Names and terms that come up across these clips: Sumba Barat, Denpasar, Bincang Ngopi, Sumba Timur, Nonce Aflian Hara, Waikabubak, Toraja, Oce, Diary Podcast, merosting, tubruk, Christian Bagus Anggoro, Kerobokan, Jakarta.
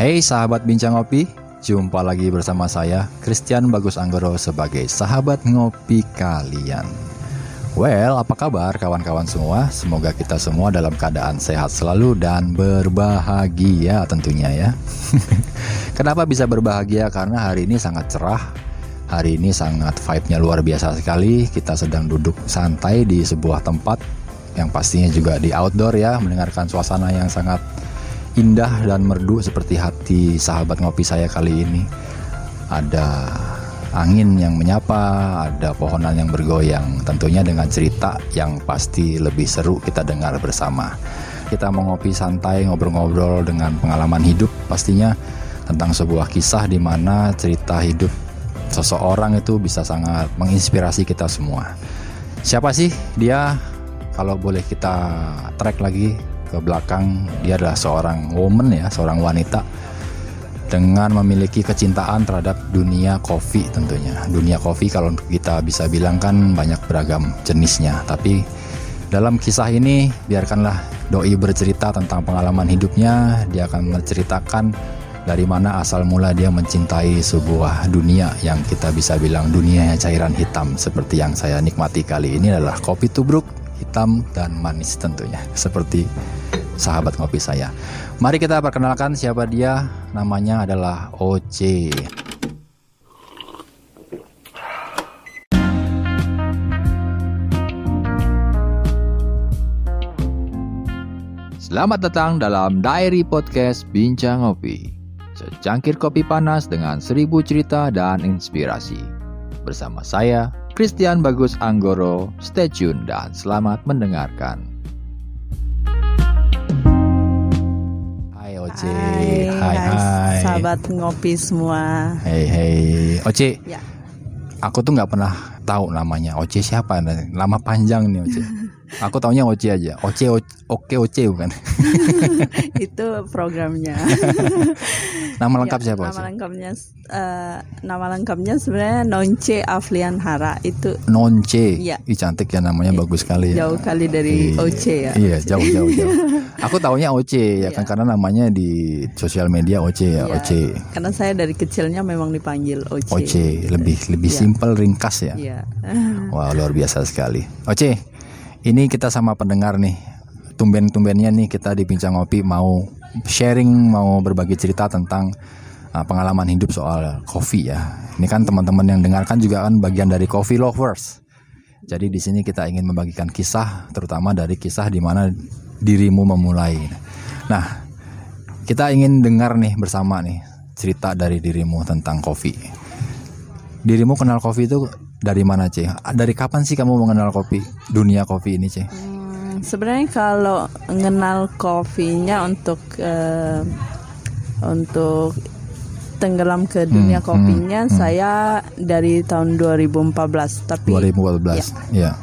Hey sahabat Bincang Ngopi, jumpa lagi bersama saya Christian Bagus Anggoro sebagai sahabat ngopi kalian. Well, apa kabar kawan-kawan semua? Semoga kita semua dalam keadaan sehat selalu dan berbahagia tentunya ya. Kenapa bisa berbahagia? Karena hari ini sangat cerah. Hari ini sangat vibe-nya luar biasa sekali. Kita sedang duduk santai di sebuah tempat yang pastinya juga di outdoor ya, mendengarkan suasana yang sangat indah dan merdu seperti hati sahabat ngopi saya kali ini. Ada angin yang menyapa, ada pohonan yang bergoyang, tentunya dengan cerita yang pasti lebih seru kita dengar bersama. Kita mau ngopi santai, ngobrol-ngobrol dengan pengalaman hidup pastinya, tentang sebuah kisah di mana cerita hidup seseorang itu bisa sangat menginspirasi kita semua. Siapa sih dia? Kalau boleh kita track lagi ke belakang, dia adalah seorang woman ya, seorang wanita dengan memiliki kecintaan terhadap dunia kopi tentunya. Dunia kopi kalau kita bisa bilang kan banyak beragam jenisnya, tapi dalam kisah ini biarkanlah doi bercerita tentang pengalaman hidupnya. Dia akan menceritakan dari mana asal mula dia mencintai sebuah dunia yang kita bisa bilang dunia cairan hitam, seperti yang saya nikmati kali ini adalah kopi tubruk, hitam dan manis tentunya, seperti sahabat ngopi saya. Mari kita perkenalkan siapa dia. Namanya adalah Oce. Selamat datang dalam Diary Podcast Bincang Ngopi. Secangkir kopi panas dengan 1000 cerita dan inspirasi. Bersama saya, Christian Bagus Anggoro. Stay tune dan selamat mendengarkan. Oce, hai sahabat ngopi semua. Hey Oce ya. Aku tuh gak pernah tahu namanya Oce siapa, nama panjang nih Oce. Aku taunya Oce aja, Oce, Oke Oce bukan? Itu programnya. Nama lengkap ya, siapa? Nama lengkapnya sebenarnya Nonce Aflian Hara itu. Nonce, ya. Ih, cantik ya namanya, ya. Bagus sekali ya. Jauh kali dari Oce ya. Iya, jauh. Aku taunya Oce ya kan, karena namanya di sosial media Oce ya, Oce. Karena saya dari kecilnya memang dipanggil Oce. Oce, lebih simpel, ringkas ya. Iya. Wah, luar biasa sekali. Oce, ini kita sama pendengar nih. Tumben-tumbennya nih kita di Bincang Ngopi mau sharing, mau berbagi cerita tentang pengalaman hidup soal kopi ya. Ini kan teman-teman yang dengarkan juga kan bagian dari coffee lovers. Jadi di sini kita ingin membagikan kisah, terutama dari kisah di mana dirimu memulai. Nah, kita ingin dengar nih bersama nih cerita dari dirimu tentang kopi. Dirimu kenal kopi itu dari mana, Ce? Dari kapan sih kamu mengenal kopi, dunia kopi ini, Ce? Sebenarnya kalau mengenal kopinya untuk tenggelam ke dunia kopinya, saya dari tahun 2014. Tapi 2014. Ya.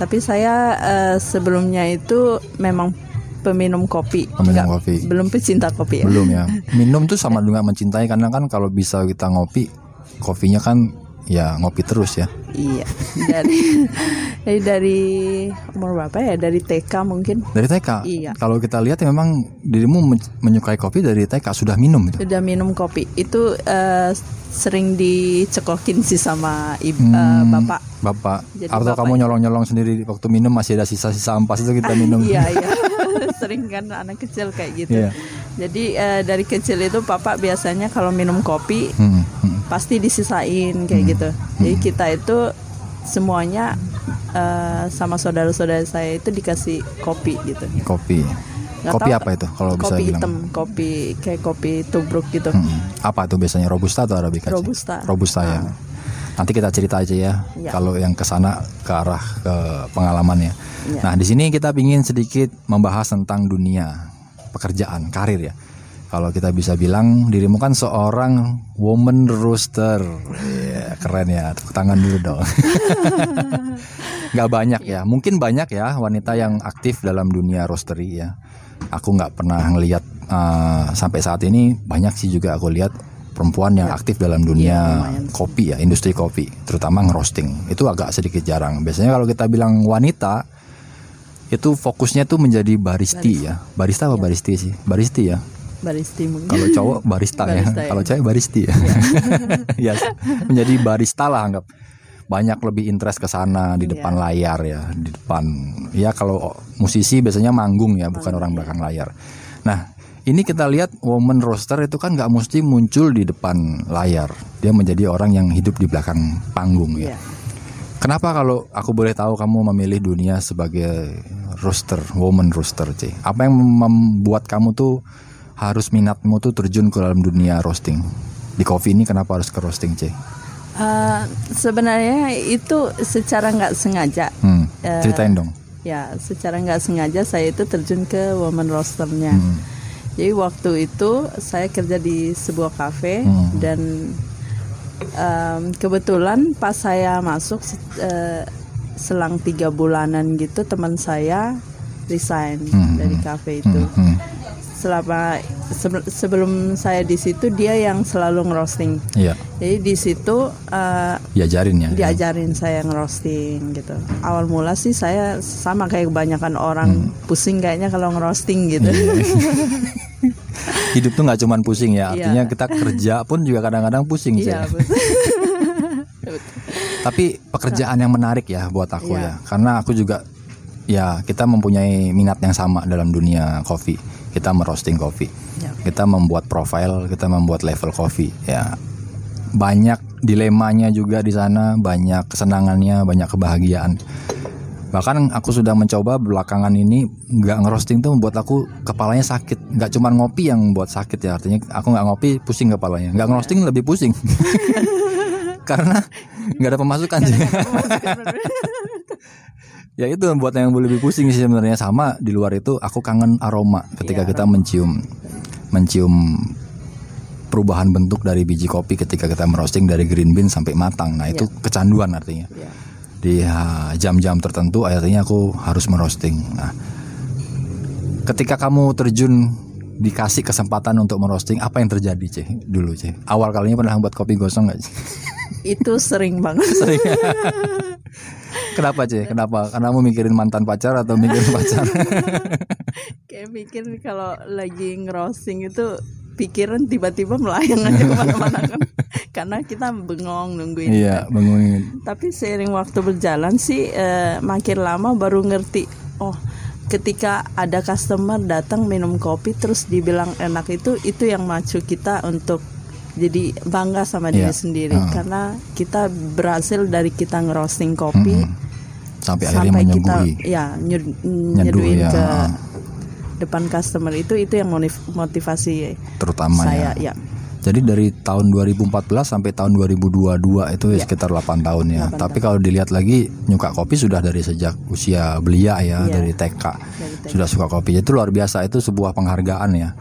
Tapi saya sebelumnya itu memang peminum kopi. Enggak, belum pecinta kopi ya. Belum ya. Minum tuh sama dengan mencintai, karena kan kalau bisa kita ngopi, kopinya kan ya ngopi terus ya. Iya. Dari umur berapa ya? Dari TK mungkin. Dari TK? Iya. Kalau kita lihat ya memang dirimu menyukai kopi dari TK, sudah minum itu. Sudah minum kopi. Itu sering dicekokin sih sama bapak. Bapak. Jadi atau bapak kamu nyolong-nyolong sendiri waktu minum, masih ada sisa-sisa ampas itu kita minum. Iya. Sering kan anak kecil kayak gitu. Iya. Jadi dari kecil itu papa biasanya kalau minum kopi pasti disisain kayak gitu. Jadi kita itu semuanya sama saudara-saudara saya itu dikasih kopi gitu. Kopi. Nggak kopi tahu, apa itu kalau bisa bilang? Kopi hitam, kopi kayak kopi tubruk gitu. Apa tuh biasanya, robusta atau arabica? Robusta. Robusta ya. Nanti kita cerita aja ya. Kalau yang kesana ke arah ke pengalamannya. Ya. Nah, di sini kita ingin sedikit membahas tentang dunia pekerjaan, karir ya. Kalau kita bisa bilang dirimu kan seorang woman roaster. Yeah, keren ya, tepuk tangan dulu dong. Gak banyak ya, mungkin banyak ya wanita yang aktif dalam dunia roastery ya. Aku gak pernah ngelihat sampai saat ini, banyak sih juga aku lihat perempuan yang aktif dalam dunia kopi ya, industri kopi, terutama ngerosting. Itu agak sedikit jarang. Biasanya kalau kita bilang wanita, itu fokusnya tuh menjadi barista ya. Barista apa baristi sih? Baristi ya. Baristi mungkin. Kalau cowok barista, barista ya. Kalau cewek baristi ya. Ya. Yes. Menjadi barista lah anggap. Banyak lebih interest ke sana di depan layar ya, di depan. Ya kalau musisi biasanya manggung ya, bukan orang belakang layar. Nah, ini kita lihat woman roaster itu kan nggak mesti muncul di depan layar. Dia menjadi orang yang hidup di belakang panggung ya. Kenapa kalau aku boleh tahu kamu memilih dunia sebagai roaster, woman roaster, C? Apa yang membuat kamu tuh harus minatmu tuh terjun ke dalam dunia roasting? Di Coffee ini kenapa harus ke roasting, C? Sebenarnya itu secara nggak sengaja. Ceritain dong. Ya, secara nggak sengaja saya itu terjun ke woman roasternya. Jadi waktu itu saya kerja di sebuah kafe dan kebetulan pas saya masuk selang 3 bulanan gitu teman saya resign dari kafe itu. Selama sebelum saya di situ dia yang selalu ngerosting. Jadi di situ diajarin saya ngerosting gitu. Awal mula sih saya sama kayak kebanyakan orang pusing kayaknya kalau ngerosting gitu. Hidup tuh gak cuman pusing ya. Artinya kita kerja pun juga kadang-kadang pusing sih. Tapi pekerjaan yang menarik ya buat aku ya. Karena aku juga ya, kita mempunyai minat yang sama dalam dunia kopi. Kita merosting kopi. Kita membuat profil, kita membuat level kopi ya. Banyak dilemanya juga di sana, banyak kesenangannya, banyak kebahagiaan. Bahkan aku sudah mencoba belakangan ini gak ngerosting tuh membuat aku kepalanya sakit. Gak cuma ngopi yang membuat sakit ya. Artinya aku gak ngopi pusing kepalanya. Gak ngerosting lebih pusing. Karena gak ada pemasukan. Ya itu membuat yang lebih pusing sih sebenarnya. Sama di luar itu aku kangen aroma. Ketika kita mencium perubahan bentuk dari biji kopi ketika kita merosting dari green bean sampai matang. Nah itu kecanduan artinya. Di jam-jam tertentu akhirnya aku harus merosting. Nah, ketika kamu terjun dikasih kesempatan untuk merosting, apa yang terjadi, Ceh? Dulu, Ceh. Awal kalinya pernah buat kopi gosong nggak? Itu sering banget. Sering. Kenapa, Ceh? Kenapa? Karena kamu mikirin mantan pacar atau mikirin pacar? Kayak mikir kalau lagi ngerosting itu pikiran tiba-tiba melayang aja kemana-mana kan. Karena kita bengong nungguin. Iya, bengongin. Tapi seiring waktu berjalan sih makin lama baru ngerti. Oh, ketika ada customer datang minum kopi terus dibilang enak, itu yang macu kita untuk jadi bangga sama diri sendiri. Karena kita berhasil dari kita ngerosting kopi sampai kita nyeduin ke depan customer, itu yang motivasi terutama saya ya. Jadi dari tahun 2014 sampai tahun 2022 itu sekitar 8 tahun ya. 8 tapi tahun. Kalau dilihat lagi nyuka kopi sudah dari sejak usia belia ya, dari TK. Sudah suka kopi. Itu luar biasa, itu sebuah penghargaan ya.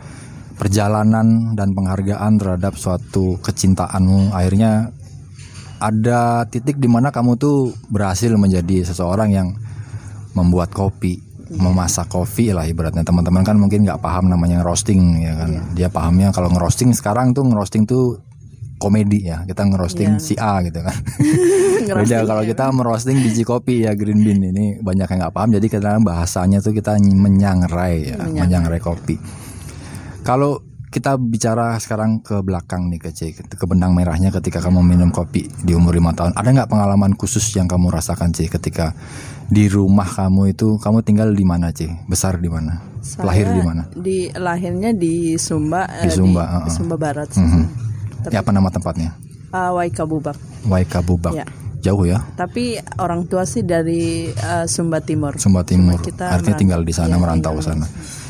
Perjalanan dan penghargaan terhadap suatu kecintaanmu, akhirnya ada titik di mana kamu tuh berhasil menjadi seseorang yang membuat kopi. Memasak kopi lah ibaratnya. Teman-teman kan mungkin nggak paham namanya roasting ya kan. Dia pahamnya kalau ngerosting sekarang tuh ngerosting tuh komedi ya. Kita ngerosting si A gitu kan. Beda kalau kita merosting biji kopi ya, green bean. Ini banyak yang nggak paham. Jadi kadang bahasanya tuh kita menyangrai ya, menyangrai kopi. Kalau kita bicara sekarang ke belakang nih, ke benang merahnya ketika kamu minum kopi di umur 5 tahun. Ada nggak pengalaman khusus yang kamu rasakan, C? Ketika di rumah kamu itu, kamu tinggal di mana, C? Besar di mana? Lahir di mana? Lahirnya di Sumba. Di Sumba, Sumba Barat. Tapi, apa nama tempatnya? Waikabubak. Waikabubak. Ya. Jauh ya? Tapi orang tua sih dari Sumba Timur. Sumba Timur. Kita artinya tinggal di sana, merantau ke sana.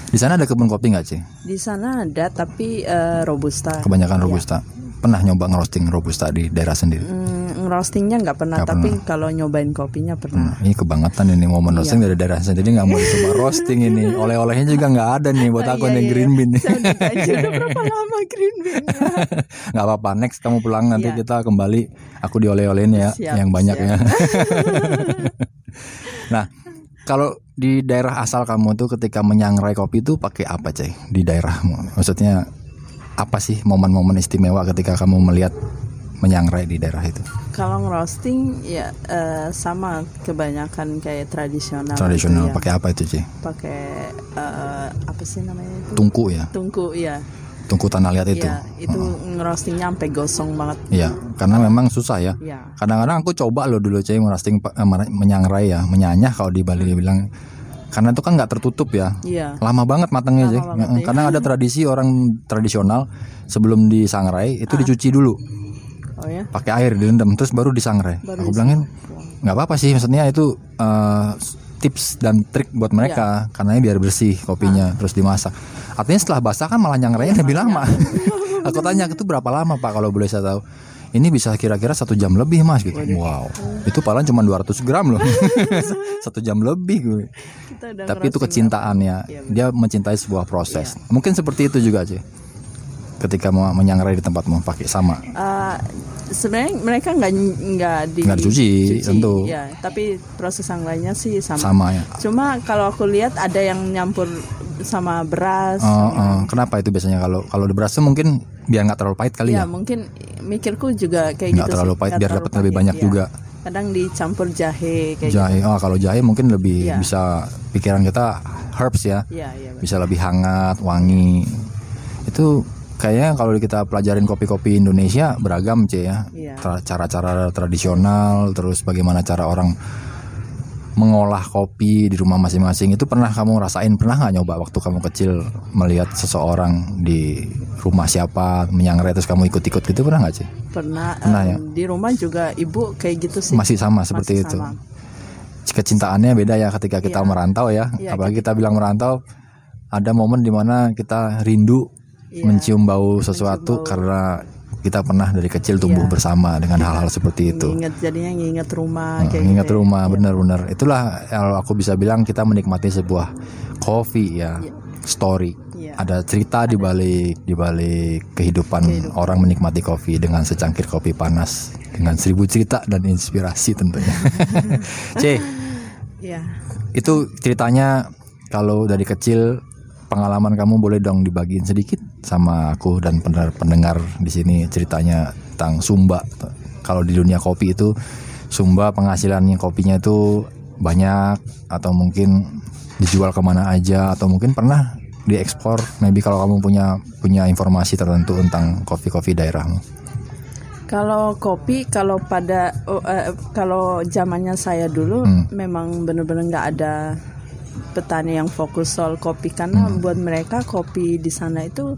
Di sana ada kebun kopi nggak, C? Di sana ada, tapi robusta. Kebanyakan robusta. Ya. Pernah nyoba ngerosting robusta di daerah sendiri? Ngerostingnya nggak pernah, tapi kalau nyobain kopinya pernah. Ini kebangetan ini momen roasting dari daerah sendiri, nggak mau coba roasting ini. Oleh-olehnya juga nggak ada nih buat aku nih green bean. Sudah berapa lama green bean? Nggak apa-apa, next kamu pulang nanti kita kembali. Aku dioleh-olehin ya, siap, yang banyak ya. Nah, kalau di daerah asal kamu tuh ketika menyangrai kopi tuh pakai apa, Ceh? Di daerahmu, maksudnya apa sih momen-momen istimewa ketika kamu melihat menyangrai di daerah itu? Kalau ngerosting ya sama kebanyakan kayak tradisional. Tradisional pakai apa itu, Ci? Pakai apa sih namanya itu? Tungku ya. tungku tanah liat itu. Iya, itu ngerostingnya sampai gosong banget. Iya, karena memang susah ya. Iya. Kadang-kadang aku coba loh dulu Cai ngerosting menyangrai ya, menyanyah kalau di Bali dibilang. Karena itu kan nggak tertutup ya, iya. Lama banget matangnya sih. Karena ada tradisi orang tradisional sebelum disangrai itu dicuci dulu, pakai air direndam, terus baru disangrai. Aku bilangin nggak apa-apa sih, maksudnya itu tips dan trik buat mereka, karena biar bersih kopinya, terus dimasak. Artinya setelah basah kan malah nyangrainya lebih lama. Aku tanya itu berapa lama Pak kalau boleh saya tahu? Ini bisa kira-kira 1 jam lebih Mas gitu. Wow. Itu paling cuma 200 gram loh. 1 jam lebih gue. Tapi itu kecintaannya. Ya, dia mencintai sebuah proses. Ya. Mungkin seperti itu juga sih. Ketika mau menyangrai di tempatmu pakai sama. Sebenarnya mereka nggak dicuci tentu. Ya, tapi proses sangrainya sih sama. Sama ya. Cuma kalau aku lihat ada yang nyampur sama beras. Kenapa itu biasanya kalau di beras itu mungkin biar nggak terlalu pahit kali ya? Ya mungkin mikirku juga kayak gitu. Nggak terlalu pahit biar dapat lebih banyak juga. Kadang dicampur jahe kayak gitu. Kalau jahe mungkin lebih bisa pikiran kita herbs ya. Ya bisa lebih hangat, wangi. Itu kayaknya kalau kita pelajarin kopi-kopi Indonesia beragam sih ya. Cara-cara tradisional, terus bagaimana cara orang mengolah kopi di rumah masing-masing. Itu pernah kamu rasain, pernah gak nyoba waktu kamu kecil melihat seseorang di rumah siapa menyangrai terus kamu ikut-ikut gitu, pernah gak sih? Pernah ya? Di rumah juga ibu kayak gitu sih. Masih sama seperti itu. Kecintaannya beda ya ketika kita merantau ya, apalagi kita bilang merantau. Ada momen dimana kita rindu mencium bau sesuatu karena kita pernah dari kecil tumbuh bersama dengan hal-hal seperti itu. Jadinya nginget rumah. Nginget rumah, benar-benar. Itulah kalau aku bisa bilang kita menikmati sebuah coffee ya, story. Ada cerita di balik kehidupan orang menikmati kopi dengan secangkir kopi panas, dengan 1000 cerita dan inspirasi tentunya. C, itu ceritanya kalau dari kecil. Pengalaman kamu boleh dong dibagiin sedikit sama aku dan pendengar di sini ceritanya tentang Sumba. Kalau di dunia kopi itu Sumba penghasilannya kopinya itu banyak atau mungkin dijual kemana aja atau mungkin pernah diekspor. Maybe kalau kamu punya informasi tertentu tentang kopi-kopi daerahmu. Kalau kopi, kalau zamannya saya dulu memang benar-benar nggak ada petani yang fokus soal kopi karena buat mereka kopi di sana itu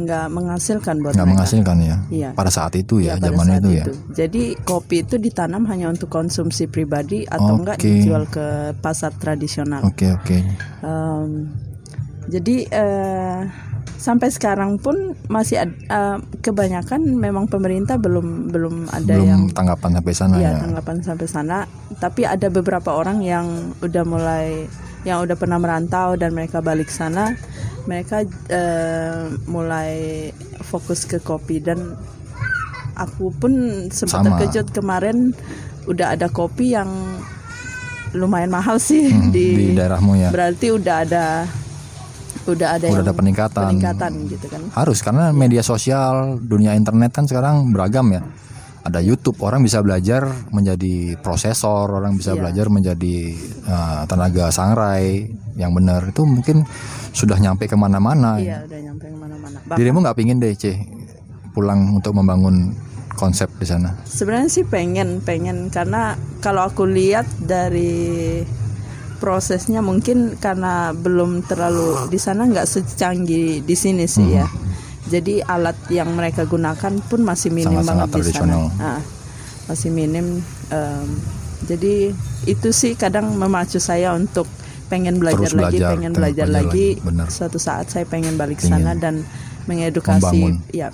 nggak menghasilkan buat mereka. Menghasilkan ya. Iya. Pada saat itu ya, zamannya itu ya. Jadi kopi itu ditanam hanya untuk konsumsi pribadi atau enggak dijual ke pasar tradisional. Oke. Jadi sampai sekarang pun masih kebanyakan memang pemerintah belum ada yang tanggapan sampai sana ya. Tanggapan sampai sana. Tapi ada beberapa orang yang udah mulai yang udah pernah merantau dan mereka balik sana, mereka mulai fokus ke kopi dan aku pun sempat terkejut kemarin udah ada kopi yang lumayan mahal sih di daerahmu ya. Berarti udah ada peningkatan gitu kan. Harus karena media sosial, dunia internet kan sekarang beragam ya. Ada YouTube, orang bisa belajar menjadi prosesor, orang bisa belajar menjadi tenaga sangrai yang benar. Itu mungkin sudah nyampe kemana-mana. Iya, udah nyampe kemana-mana. Dirimu nggak pingin deh, Ceh, pulang untuk membangun konsep di sana? Sebenarnya sih pengen karena kalau aku lihat dari prosesnya mungkin karena belum terlalu di sana nggak secanggih di sini sih ya. Jadi alat yang mereka gunakan pun masih minim banget di sana. Masih minim. Jadi itu sih kadang memacu saya untuk pengen belajar lagi, pengen belajar lagi. Suatu saat saya pengen balik sana dan mengedukasi. Ya,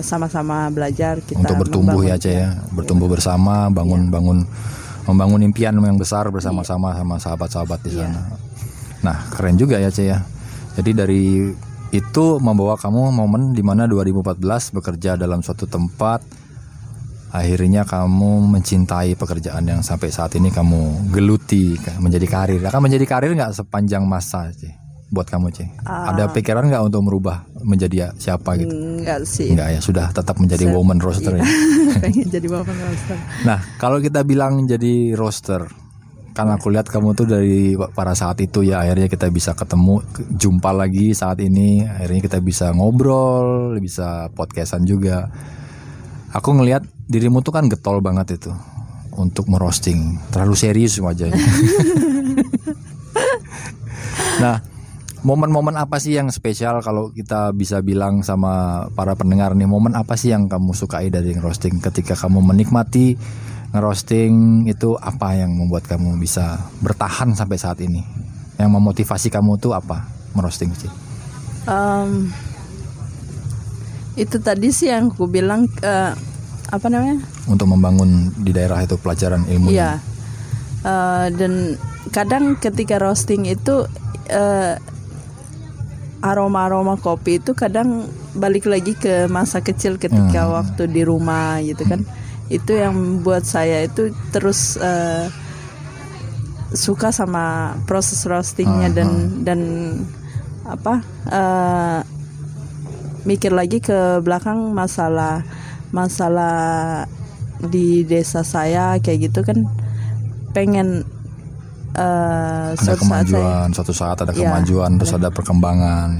sama-sama belajar kita. Untuk bertumbuh ya, Ceh. Bertumbuh bersama, membangun impian yang besar bersama-sama sama sahabat-sahabat di sana. Nah, keren juga ya, Ceh. Jadi dari itu membawa kamu momen di mana 2014 bekerja dalam suatu tempat. Akhirnya kamu mencintai pekerjaan yang sampai saat ini kamu geluti menjadi karir. Akan menjadi karir nggak sepanjang masa sih buat kamu, Ceng? Ada pikiran nggak untuk merubah menjadi siapa gitu? Nggak sih. Nggak ya, sudah tetap menjadi woman roaster. Pengen jadi woman roaster. Nah, kalau kita bilang jadi roaster, Karena aku lihat kamu tuh dari para saat itu ya, akhirnya kita bisa ketemu, jumpa lagi saat ini. Akhirnya kita bisa ngobrol, bisa podcastan juga. Aku ngelihat dirimu tuh kan getol banget itu untuk merosting, terlalu serius wajahnya. Nah, momen-momen apa sih yang spesial kalau kita bisa bilang sama para pendengar nih? Momen apa sih yang kamu sukai dari ngerosting? Ketika kamu menikmati ngerosting itu, apa yang membuat kamu bisa bertahan sampai saat ini? Yang memotivasi kamu tuh apa ngerosting sih? Itu tadi sih yang aku bilang, apa namanya? Untuk membangun di daerah itu pelajaran ilmu. Iya. Dan kadang ketika roasting itu aroma-aroma kopi itu kadang balik lagi ke masa kecil ketika waktu di rumah gitu kan. Itu yang membuat saya itu terus suka sama proses roastingnya dan apa? Mikir lagi ke belakang masalah di desa saya kayak gitu kan, pengen ada kemajuan, suatu saat ada kemajuan, terus ada perkembangan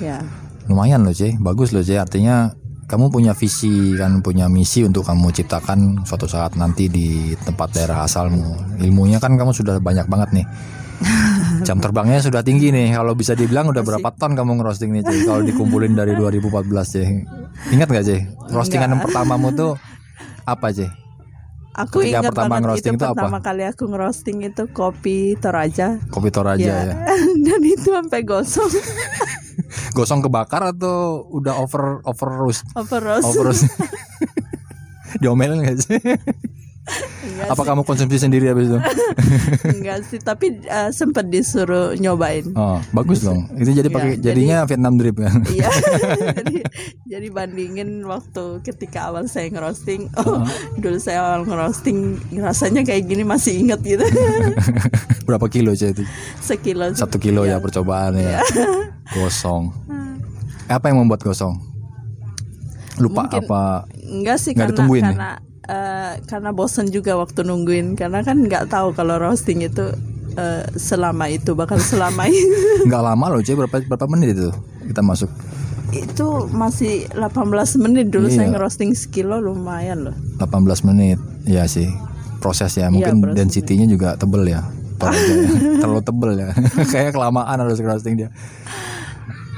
ya. Lumayan loh Ce, bagus loh Ce, artinya kamu punya visi kan, punya misi untuk kamu ciptakan suatu saat nanti di tempat daerah asalmu. Ilmunya kan kamu sudah banyak banget nih. Jam terbangnya sudah tinggi nih. Kalau bisa dibilang udah berapa ton kamu ngerosting nih Cih? Kalau dikumpulin dari 2014 Cih, ingat gak Cih? Roastingan yang pertamamu tuh apa Cih? Aku ketika ingat pertama ngerosting itu apa? Pertama kali aku ngerosting itu kopi Toraja. Kopi Toraja ya. Dan itu sampai gosong. Gosong kebakar atau udah over roast? Over roast. Diomelin gak Cih? Enggak. Apa sih, kamu konsumsi sendiri habis itu? Enggak sih, tapi sempat disuruh nyobain. Oh, bagus dong. Itu jadi pakai jadinya Vietnam drip kan. Iya. jadi bandingin waktu ketika awal saya ngerosting. Dulu saya awal ngerosting rasanya kayak gini, masih ingat gitu. Berapa kilo sih itu? 1 kilo. 1 kilo ya percobaan ya. Gosong. Apa yang membuat gosong? Lupa mungkin, apa? Enggak sih, enggak ditungguin. Karena bosan juga waktu nungguin, karena kan nggak tahu kalau roasting itu selama itu, bahkan selama itu. Nggak lama loh Cik, berapa menit itu kita masuk? Itu masih 18 menit dulu saya ngerosting sekilo, lumayan loh. 18 menit, ya sih proses ya, mungkin ya, densitinya juga tebel ya, terlalu tebel ya, kayak kelamaan harus roasting dia.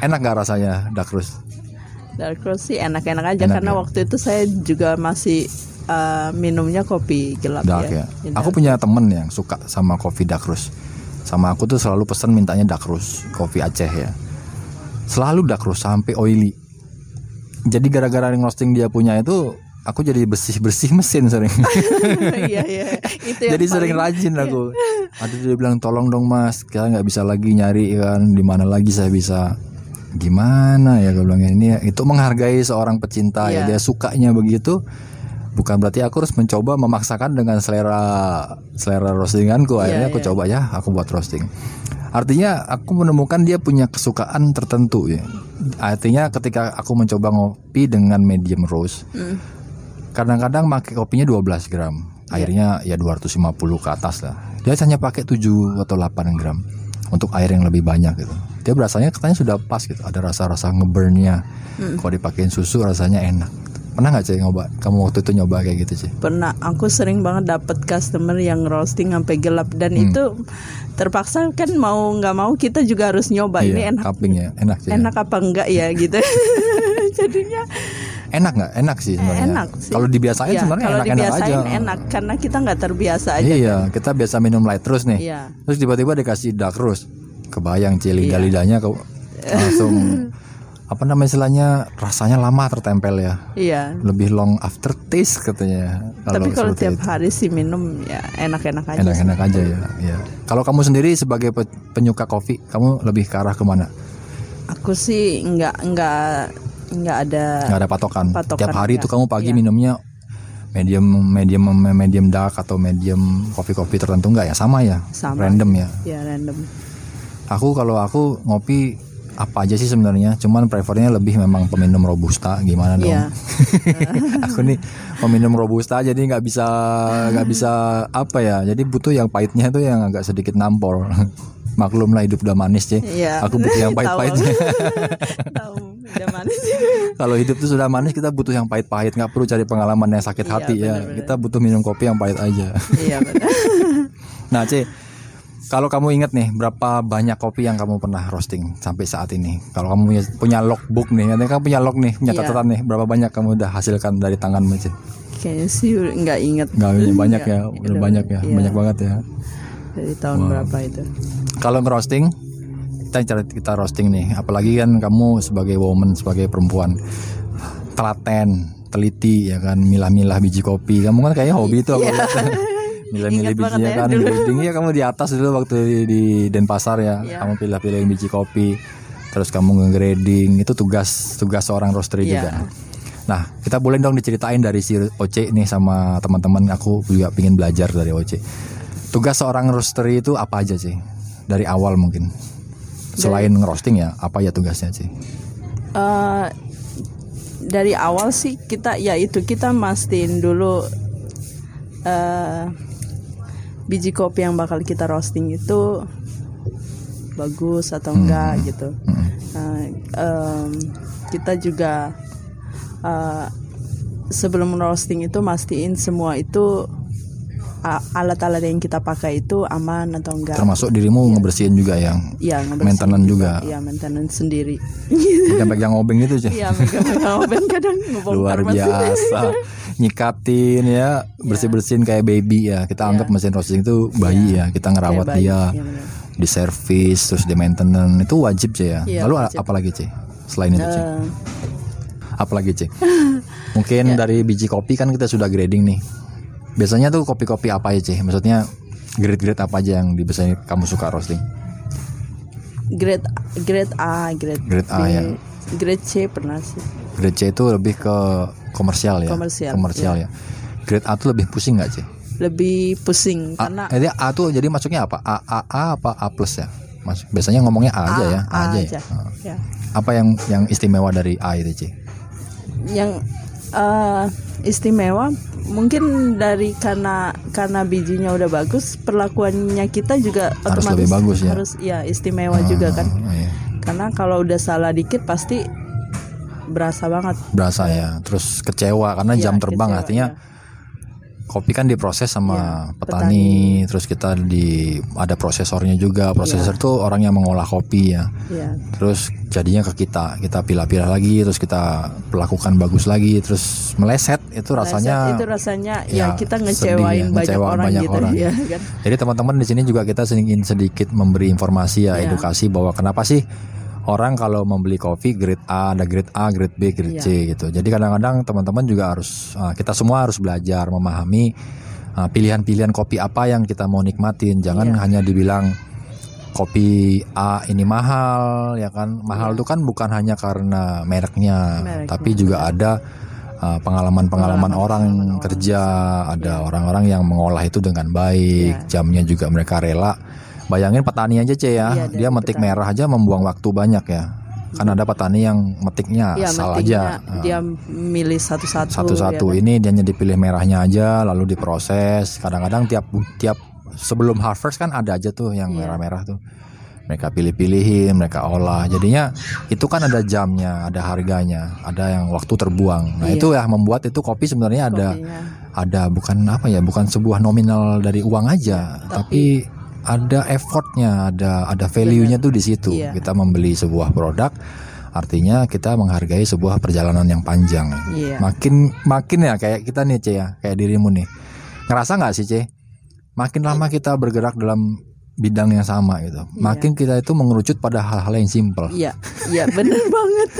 Enak nggak rasanya dark roast? Dark roast sih enak-enak aja, karena waktu itu saya juga masih minumnya kopi gelap dark, ya. Aku punya temen yang suka sama kopi dark roast. Sama aku tuh selalu pesen mintanya dark roast, kopi Aceh ya. Selalu dark roast sampai oily. Jadi gara-gara roasting dia punya itu, aku jadi bersih-bersih mesin sering. Iya. Jadi sering rajin aku. Aduh, dia bilang tolong dong Mas, kita nggak bisa lagi nyari kan, di mana lagi saya bisa. Gimana ya gue bilangnya ini? Itu menghargai seorang pecinta ya, dia sukanya begitu. Bukan berarti aku harus mencoba memaksakan dengan selera roastinganku. Akhirnya aku coba aku buat roasting. Artinya aku menemukan dia punya kesukaan tertentu ya. Artinya ketika aku mencoba ngopi dengan medium roast, kadang-kadang pakai kopinya 12 gram. Akhirnya ya 250 ke atas lah. Dia hanya pakai 7 atau 8 gram untuk air yang lebih banyak gitu. Dia berasanya katanya sudah pas gitu. Ada rasa-rasa ngeburnnya. Kalau dipakein susu rasanya enak. Pernah nggak Cik nyoba? Kamu waktu itu nyoba kayak gitu Cik? Pernah. Aku sering banget dapat customer yang roasting sampai gelap dan itu terpaksa kan, mau nggak mau kita juga harus nyoba. Iya, ini enak. Cuppingnya enak Cik. Enak apa enggak ya gitu. Jadinya enak nggak? Enak sih sebenarnya. Enak sih. Kalau dibiasain sebenarnya enak-enak aja. Kalau dibiasain enak karena kita nggak terbiasa aja. Iya, kan? Kita biasa minum light terus nih. Iya. Terus tiba-tiba dikasih dark roast. Kebayang Cik lidah-lidahnya langsung. Apa namanya istilahnya, rasanya lama tertempel ya. Iya. Lebih long aftertaste katanya. Tapi kalau tiap hari sih minum ya enak-enak aja. Enak-enak aja ya. Kalau kamu sendiri sebagai penyuka kopi, kamu lebih ke arah kemana? Aku sih nggak ada patokan. Tiap hari itu kamu pagi minumnya medium dark atau medium kopi-kopi tertentu nggak ya? Sama ya. Random ya. Iya random. Aku ngopi apa aja sih sebenarnya, cuman prefernya lebih memang peminum robusta. Gimana dong? Yeah. Aku nih peminum robusta, jadi nggak bisa apa ya, jadi butuh yang pahitnya tuh yang agak sedikit nampol. Maklum lah, hidup udah manis sih. Yeah. Aku butuh yang pahit-pahitnya. Udah manis. Kalau hidup tuh sudah manis, kita butuh yang pahit-pahit. Nggak perlu cari pengalaman yang sakit hati, bener. Kita butuh minum kopi yang pahit aja. Iya benar. Nah C, kalau kamu ingat nih, berapa banyak kopi yang kamu pernah roasting sampai saat ini? Kalau kamu punya logbook nih, nanti kamu punya log nih, punya catatan nih, berapa banyak kamu udah hasilkan dari tanganmu C? Kayaknya sih nggak ingat. Banyak ya. Banyak banget ya. Dari tahun berapa itu? Kalau ngerosting, kita roasting nih, apalagi kan kamu sebagai woman, sebagai perempuan, telaten, teliti ya kan, milah-milah biji kopi. Kamu kan kayaknya hobi itu aku lihat. Milih-milih bijinya kan, gradingnya kamu di atas dulu waktu di Denpasar ya. Yeah. Kamu pilih-pilih biji kopi, terus kamu ngegrading, itu tugas seorang roastery juga. Nah, kita boleh dong diceritain dari si Oce nih sama teman-teman, aku juga pingin belajar dari Oce. Tugas seorang roastery itu apa aja sih? Dari awal mungkin. Selain ngerosting ya, apa ya tugasnya sih? Dari awal sih kita mastiin dulu biji kopi yang bakal kita roasting itu bagus atau enggak gitu. Kita juga sebelum roasting itu mastiin semua itu alat-alat yang kita pakai itu aman atau enggak. Termasuk dirimu ngebersihin juga yang maintenance juga. Iya, maintenance sendiri. Pegang-pegang obeng itu sih. Iya, pegang-pegang obeng kadang ngebongkar. Luar biasa. Nyikatin ya, bersih-bersihin kayak baby ya. Kita anggap mesin roasting itu bayi ya. Kita ngerawat dia, di servis, terus di maintenance, itu wajib sih ya. Lalu apa lagi sih? Selain itu sih. Apalagi sih? Mungkin dari biji kopi kan kita sudah grading nih. Biasanya tuh kopi-kopi apa aja sih? Maksudnya grade-grade apa aja yang biasanya kamu suka roasting? Grade A, grade B, A ya. Grade C pernah sih. Grade C itu lebih ke komersial ya. Komersial. Grade A tuh lebih pusing nggak sih? Lebih pusing karena. Jadi A tuh jadi masuknya apa? A apa A plus ya? Masuk. Biasanya ngomongnya A aja ya. A aja. Apa yang istimewa dari A itu sih? Yang istimewa mungkin dari karena bijinya udah bagus, perlakuannya kita juga harus otomatis lebih bagus ya. Harus istimewa juga kan. Iya. Karena kalau udah salah dikit pasti berasa banget. Berasa ya. Terus kecewa karena jam terbang kecewa, artinya kopi kan diproses sama petani, terus kita ada prosesornya juga. Prosesor itu orang yang mengolah kopi ya. Terus jadinya ke kita pilah-pilah lagi, terus kita perlakukan bagus lagi, terus meleset itu rasanya ya kita ngecewain banyak orang gitu. Kan? Jadi teman-teman di sini juga kita ingin sedikit memberi informasi ya, edukasi bahwa kenapa sih orang kalau membeli kopi grade A, ada grade A, grade B, grade C gitu. Jadi kadang-kadang teman-teman juga harus, kita semua harus belajar memahami pilihan-pilihan kopi apa yang kita mau nikmatin. Jangan hanya dibilang kopi A ini mahal, ya kan? Mahal itu kan bukan hanya karena mereknya. Tapi juga ada pengalaman-pengalaman orang kerja, ada orang-orang yang mengolah itu dengan baik, jamnya juga mereka rela. Bayangin petani aja C ya, dia metik merah aja membuang waktu banyak ya. Kan ada petani yang metiknya asal aja. Dia milih satu-satu. Ini dia hanya dipilih merahnya aja, lalu diproses. Kadang-kadang tiap sebelum harvest kan ada aja tuh yang merah-merah tuh. Mereka pilih-pilihin, mereka olah. Jadinya itu kan ada jamnya, ada harganya, ada yang waktu terbuang. Nah, itu ya membuat itu kopi sebenarnya ada bukan sebuah nominal dari uang aja, tapi ada effortnya, ada value-nya tuh di situ. Kita membeli sebuah produk, artinya kita menghargai sebuah perjalanan yang panjang. Makin ya kayak kita nih C ya, kayak dirimu nih. Ngerasa nggak sih C? Makin lama kita bergerak dalam bidang yang sama gitu, makin kita itu mengerucut pada hal-hal yang simple. Iya benar banget.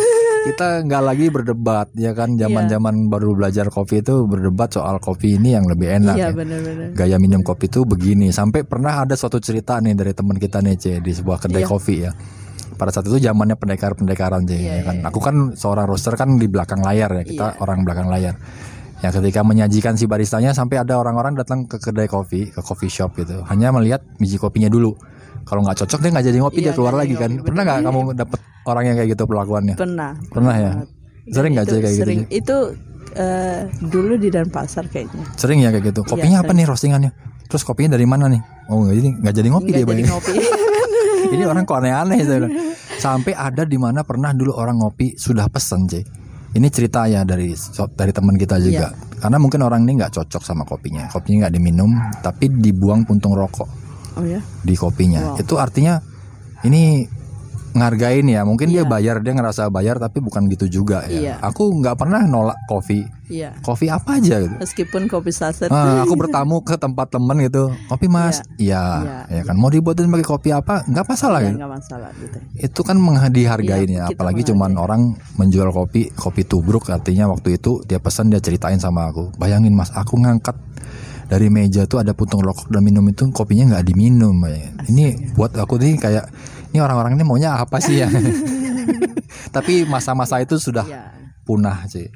Kita nggak lagi berdebat ya kan, zaman-zaman baru belajar kopi itu berdebat soal kopi ini yang lebih enak. Iya benar. Gaya minum kopi itu begini. Sampai pernah ada suatu cerita nih dari teman kita nih C di sebuah kedai kopi ya. Pada saat itu zamannya pendekaran C ya kan. Aku kan seorang roaster kan di belakang layar ya, kita orang belakang layar. Ya ketika menyajikan si baristanya, sampai ada orang-orang datang ke kedai kopi, ke coffee shop gitu, hanya melihat biji kopinya dulu. Kalau nggak cocok dia nggak jadi ngopi, dia keluar lagi kan. Pernah nggak kamu dapet orang yang kayak gitu perlakuannya? Pernah ya. Sering nggak jadi kayak gitu? Itu dulu di Denpasar kayaknya. Sering ya kayak gitu. Kopinya ya, apa nih roastingannya? Terus kopinya dari mana nih? Oh nggak jadi ngopi dia banyak. Ini orang kok aneh-aneh. Sampai ada di mana pernah dulu orang ngopi sudah pesen C. Ini cerita ya dari teman kita juga. Yeah. Karena mungkin orang ini nggak cocok sama kopinya. Kopinya nggak diminum, tapi dibuang puntung rokok di kopinya. Wow. Itu artinya ini ngargain ya. Mungkin dia bayar, dia ngerasa bayar, tapi bukan gitu juga ya. Yeah. Aku nggak pernah nolak kopi. Yeah. Kopi apa aja gitu. Meskipun kopi saset. Aku bertamu ke tempat temen gitu. Kopi mas, ya kan. Mau dibuatin pakai kopi apa? Nggak masalah ya, gitu. Nggak masalah gitu. Itu kan dihargain ya. Apalagi cuman orang menjual kopi tubruk. Artinya waktu itu dia pesan, dia ceritain sama aku. Bayangin mas, aku ngangkat dari meja tuh ada puntung rokok dan minum itu, kopinya nggak diminum. Ini buat aku nih kayak, ini orang-orang ini maunya apa sih ya? Tapi masa-masa itu sudah punah sih.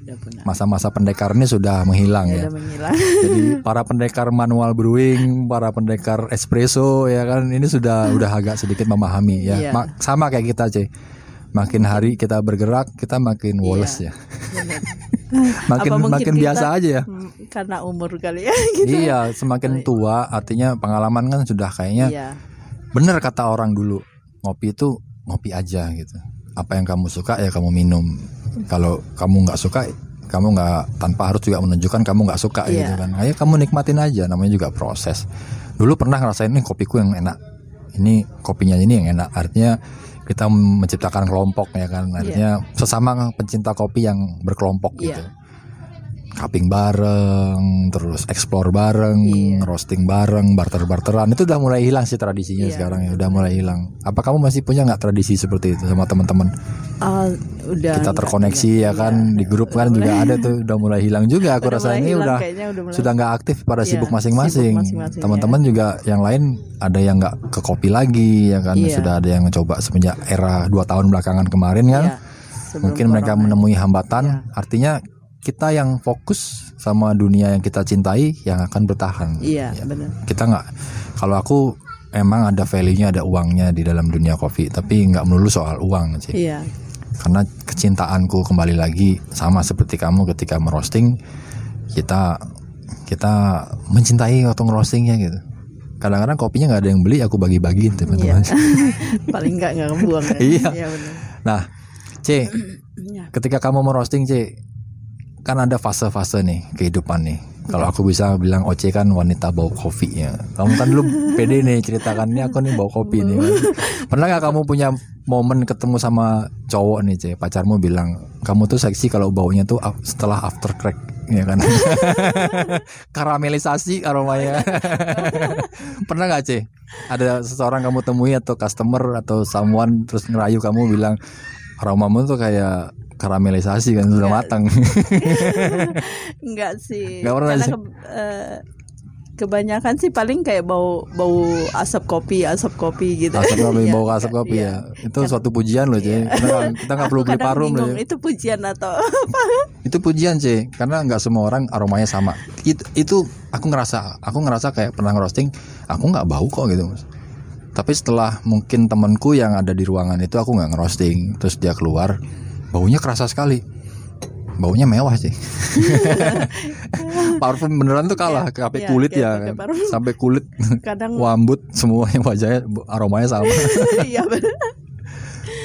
Masa-masa pendekar ini sudah menghilang ya. Jadi para pendekar manual brewing, para pendekar espresso ya kan, ini sudah agak sedikit memahami ya. Sama kayak kita sih. Makin hari kita bergerak, kita makin woles ya. makin biasa aja ya. Karena umur kali ya gitu. Iya, semakin tua artinya pengalaman kan sudah kayaknya. Iya. Bener kata orang dulu, ngopi itu ngopi aja gitu. Apa yang kamu suka ya kamu minum. Kalau kamu nggak suka, kamu nggak, tanpa harus juga menunjukkan kamu nggak suka gitu kan. Ayo kamu nikmatin aja, namanya juga proses. Dulu pernah ngerasain nih kopiku yang enak, ini kopinya ini yang enak. Artinya kita menciptakan kelompok ya kan. Artinya sesama pencinta kopi yang berkelompok gitu. Cupping bareng, terus explore bareng, roasting bareng, barter-barteran. Itu udah mulai hilang sih tradisinya sekarang ya, udah mulai hilang. Apa kamu masih punya nggak tradisi seperti itu sama teman-teman? Udah. Kita terkoneksi ya kan, di grup kan juga ada tuh, udah mulai hilang juga. Aku rasa ini sudah nggak aktif pada sibuk masing-masing. Teman-teman juga yang lain ada yang nggak ke kopi lagi ya kan, sudah ada yang coba semenjak era 2 tahun belakangan kemarin kan. Mungkin mereka menemui hambatan. Artinya kita yang fokus sama dunia yang kita cintai yang akan bertahan. Iya, ya. Benar. Kita nggak, kalau aku emang ada value-nya, ada uangnya di dalam dunia kopi, tapi nggak melulu soal uang sih. Iya. Karena kecintaanku kembali lagi sama seperti kamu ketika merosting, kita mencintai waktu ngerostingnya gitu. Kadang-kadang kopinya nggak ada yang beli, aku bagi-bagiin teman-teman. Iya. Paling nggak ngebuang. Ya. Iya. Ya, benar. Nah, C, ketika kamu merosting C, kan ada fase-fase nih kehidupan nih. Kalau aku bisa bilang Oce kan wanita bau kopi ya. Kamu kan dulu pede nih ceritakan, nih aku nih bau kopi nih. Pernah gak kamu punya momen ketemu sama cowok nih C, pacarmu bilang kamu tuh seksi kalau baunya tuh setelah after crack ya kan. Karamelisasi aromanya. Pernah gak C, ada seseorang kamu temui atau customer atau someone terus ngerayu kamu bilang aromamu tuh kayak karamelisasi kan, sudah matang. Enggak sih. Enggak pernah. Karena kebanyakan sih paling kayak bau asap kopi gitu. Asap kopi, bau asap kopi ya. Itu suatu pujian loh, C. Kita enggak perlu beli parfum loh. Itu pujian atau apa? Itu pujian, C. Karena enggak semua orang aromanya sama. Itu aku ngerasa kayak pernah ngerosting, aku enggak bau kok gitu, Mas. Tapi setelah mungkin temanku yang ada di ruangan itu, aku enggak ngerosting, terus dia keluar, baunya kerasa sekali. Baunya mewah sih. Parfum beneran tuh kalah, sampai kulit ya. Sampai kulit. Kadang rambut semua yang wajahnya aromanya sama. Iya benar.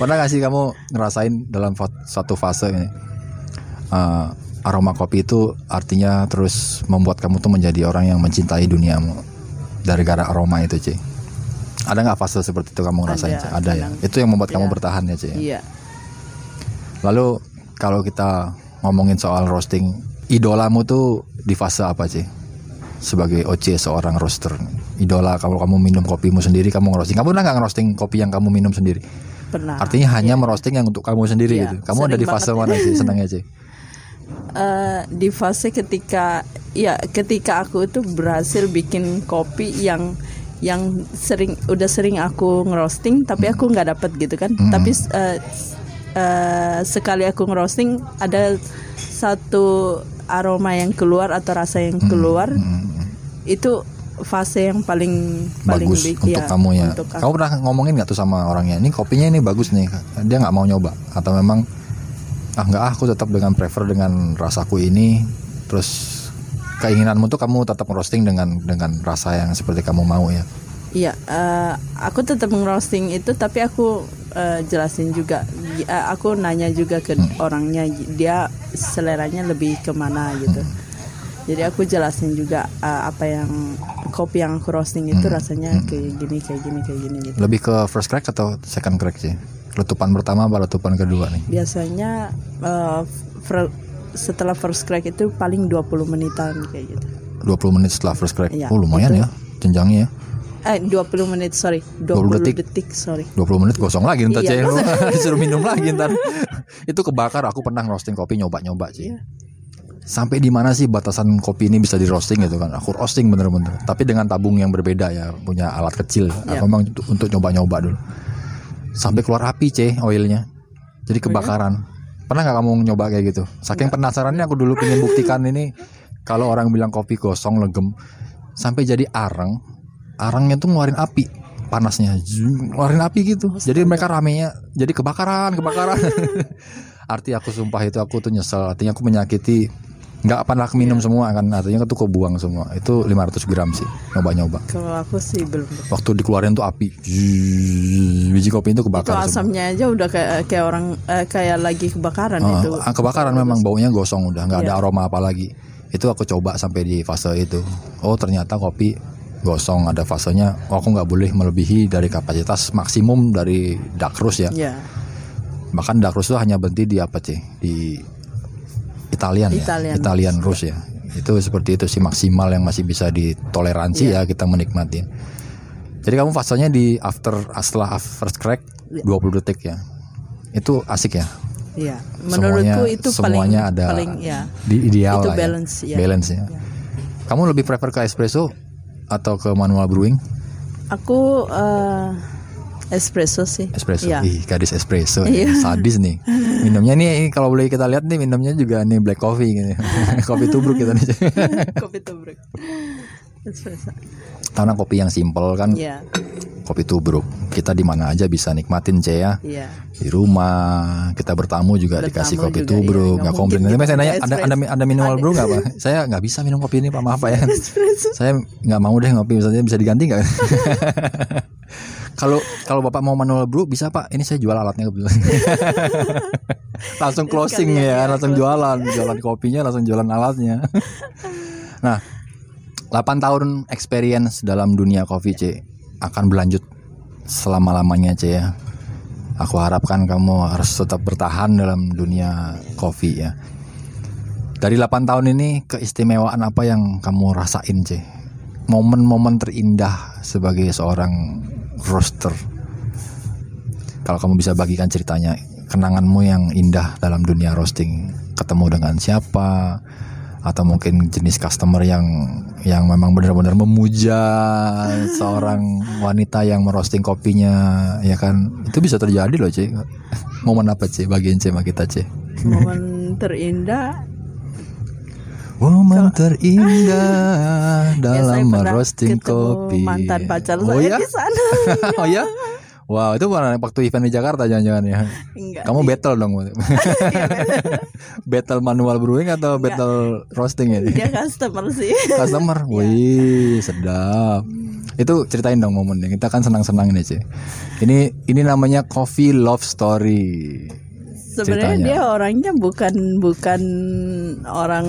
Pernah enggak sih kamu ngerasain dalam satu fase ini? Aroma kopi itu artinya terus membuat kamu tuh menjadi orang yang mencintai duniamu dari gara aroma itu, Ci. Ada enggak fase seperti itu kamu ngerasain? Ada ya. Itu yang membuat kamu bertahan ya, Ci. Iya. Lalu kalau kita ngomongin soal roasting, idolamu tuh di fase apa sih? Sebagai Oce seorang roaster, idola kalau kamu minum kopimu sendiri, kamu ngerosting. Kamu pernah nggak ngerosting kopi yang kamu minum sendiri? Pernah. Artinya hanya merosting yang untuk kamu sendiri gitu. Kamu ada di fase mana sih senangnya sih? Di fase ketika aku tuh berhasil bikin kopi yang udah sering aku ngerosting, tapi aku nggak dapet gitu kan. Tapi sekali aku ngerosting, ada satu aroma yang keluar atau rasa yang keluar itu fase yang paling bagus big, untuk ya, kamu ya. Untuk kamu pernah ngomongin nggak tuh sama orangnya, ini kopinya ini bagus nih, dia nggak mau nyoba atau memang nggak, aku tetap dengan prefer dengan rasaku ini, terus keinginanmu tuh kamu tetap roasting dengan rasa yang seperti kamu mau ya? Iya, aku tetap ngerosting itu, tapi aku jelasin juga, aku nanya juga ke orangnya, dia seleranya lebih kemana gitu. Jadi aku jelasin juga apa yang kopi yang aku roasting itu rasanya kayak gini gitu. Lebih ke first crack atau second crack sih? Letupan pertama apa letupan kedua nih? Biasanya setelah first crack itu paling 20 menitan kayak gitu. 20 menit setelah first crack? Ya, oh lumayan itu ya jenjangnya ya. 20 menit, sorry 20 detik. 20 menit gosong lagi ntar iya, disuruh minum lagi ntar. Itu kebakar, aku pernah roasting kopi nyoba-nyoba sih iya. Sampai di mana sih batasan kopi ini bisa di roasting gitu kan. Aku roasting bener-bener, tapi dengan tabung yang berbeda ya, punya alat kecil iya. Aku memang untuk nyoba-nyoba dulu. Sampai keluar api oilnya. Jadi kebakaran iya. Pernah gak kamu nyoba kayak gitu? Saking penasarannya aku dulu pengen buktikan ini. Kalau orang bilang kopi gosong, legem, sampai jadi arangnya tuh ngeluarin api, panasnya ngeluarin api gitu. Jadi mereka ramenya jadi kebakaran. Arti aku sumpah itu aku tuh nyesel, artinya aku menyakiti, nggak pernah minum semua kan, artinya tuh aku buang semua. Itu 500 gram sih nyoba. Kalau aku sih belum. Waktu dikeluarin tuh api, biji kopi itu kebakar. Itu asamnya aja udah kayak orang kayak lagi kebakaran itu. Kebakaran memang baunya gosong udah, nggak ada aroma apa lagi. Itu aku coba sampai di fase itu. Oh ternyata kopi gosong ada fasenya, aku nggak boleh melebihi dari kapasitas maksimum dari dark roast ya. Yeah. Bahkan dark roast itu hanya berhenti di apa sih? Di Italian roast ya. Itu seperti itu sih maksimal yang masih bisa ditoleransi ya kita menikmatin. Jadi kamu fasenya di setelah first crack 20 detik ya. Itu asik ya. Iya. Yeah. Menurutku itu semuanya paling ideal itu balance ya. Balance ya. Yeah. Kamu lebih prefer ke espresso atau ke manual brewing? Aku espresso sih. Espresso, ya. Ih gadis espresso, ya. Sadis nih. Minumnya nih kalau boleh kita lihat nih minumnya juga nih black coffee gitu. Kopi tubruk kita nih. Kopi tubruk. Espresso. Karena kopi yang simple kan. Iya. Kopi tubruk kita di mana aja bisa nikmatin C ya. Iya. Di rumah kita bertamu juga dikasih kopi juga, tubruk, nggak komplain. Nanti saya nanya, ada minimal brew nggak pak? Saya nggak bisa minum kopi ini pak, maaf pak ya. Saya nggak mau deh ngopi, misalnya bisa diganti nggak? Kalau bapak mau manual brew bisa pak? Ini saya jual alatnya kebetulan. Langsung closing ya, langsung jualan kopinya, langsung jualan alatnya. Nah, 8 tahun experience dalam dunia kopi C akan berlanjut selama-lamanya C ya. Aku harapkan kamu harus tetap bertahan dalam dunia kopi ya. Dari 8 tahun ini keistimewaan apa yang kamu rasain C? Momen-momen terindah sebagai seorang roaster. Kalau kamu bisa bagikan ceritanya, kenanganmu yang indah dalam dunia roasting, ketemu dengan siapa? Atau mungkin jenis customer yang memang benar-benar memuja seorang wanita yang merosting kopinya, ya kan? Itu bisa terjadi loh, C. Momen apa, C? Bagian C sama kita, C. Momen terindah. Momen terindah dalam merosting kopi. Mantan pacar saya di sana. Oh ya? Wow, itu mana waktu event di Jakarta jangan-jangan ya? Enggak. Kamu battle dong. Battle manual brewing atau battle roasting ya? Dia customer sih. Customer. Wih, sedap. Itu ceritain dong momennya. Kita kan senang-senang nih, Ci. Ini namanya coffee love story. Sebenarnya dia orangnya bukan orang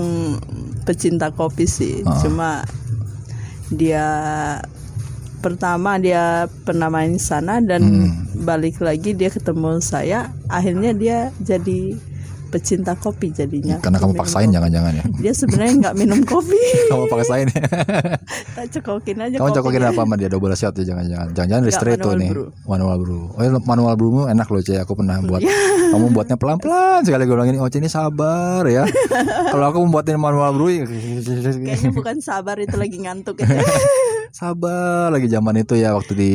pecinta kopi sih. Cuma dia pertama dia pernah main sana dan balik lagi dia ketemu saya, akhirnya dia jadi pecinta kopi jadinya. Karena kamu paksain kopi. Jangan-jangan ya. Dia sebenarnya nggak minum kopi. Kamu paksain ya. Tak cekokin aja. Kamu cekokin apa sama dia, double shot ya jangan-jangan. Jangan-jangan ristretto manual nih. Brew. Manual brew. Oh ya, manual brewmu enak loh Cey, aku pernah buat. Kamu buatnya pelan-pelan sekali, gue bilang ini Oce ini sabar ya. Kalau aku membuatin manual brew kayaknya bukan sabar, itu lagi ngantuk gitu. Sabar lagi zaman itu ya, waktu di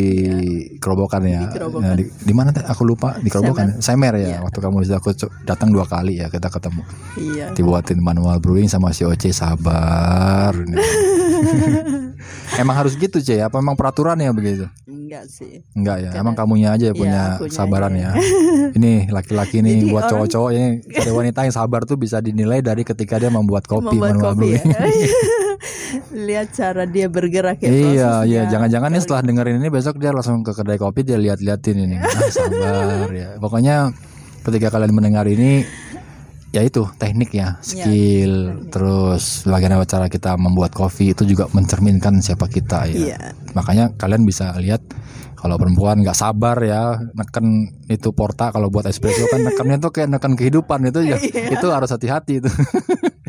Kerobokan ya. Di mana aku lupa, di Kerobokan. Semer ya. Waktu kamu sudah aku datang 2 kali ya, kita ketemu. Iya. Dibuatin manual brewing sama si Oce, sabar. Emang harus gitu Ce, apa emang peraturannya begitu? Enggak sih. Enggak ya, karena emang kamunya aja yang punya kesabaran ya. Ini laki-laki nih jadi buat cowok-cowok ini, cari wanita yang sabar tuh bisa dinilai dari ketika dia membuat kopi. Membuat kopi ya. Lihat cara dia bergerak ya. Iya, iya, jangan-jangan nih setelah dengerin ini besok dia langsung ke kedai kopi, dia lihat-liatin ini. Ah, sabar ya. Pokoknya ketika kalian mendengar ini, ya itu teknik ya, skill ya, terus bagaimana cara kita membuat kopi itu juga mencerminkan siapa kita ya. Makanya kalian bisa lihat kalau perempuan nggak sabar ya, neken itu porta kalau buat espresso kan nekennya tuh kayak neken kehidupan itu ya, itu harus hati-hati itu.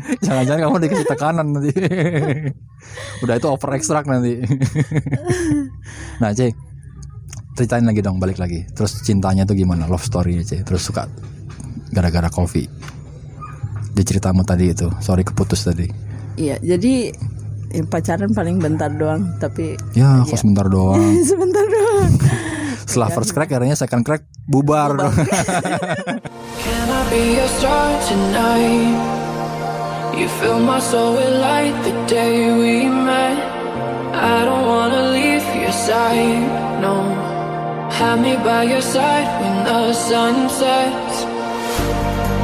Jangan-jangan kamu dikasih tekanan nanti. Udah itu over extract nanti. Nah Cey, ceritain lagi dong, balik lagi. Terus cintanya tuh gimana, love story-nya Cey, terus suka gara-gara kopi. Di ceritamu tadi itu, sorry keputus tadi. Iya, jadi ya pacaran paling bentar doang, tapi ya aku sebentar doang. Sebentar doang. Setelah first crack, akhirnya second crack bubar. Can I be your star tonight? You fill my soul with light the day we met. I don't wanna leave your side, no. Have me by your side when the sun sets.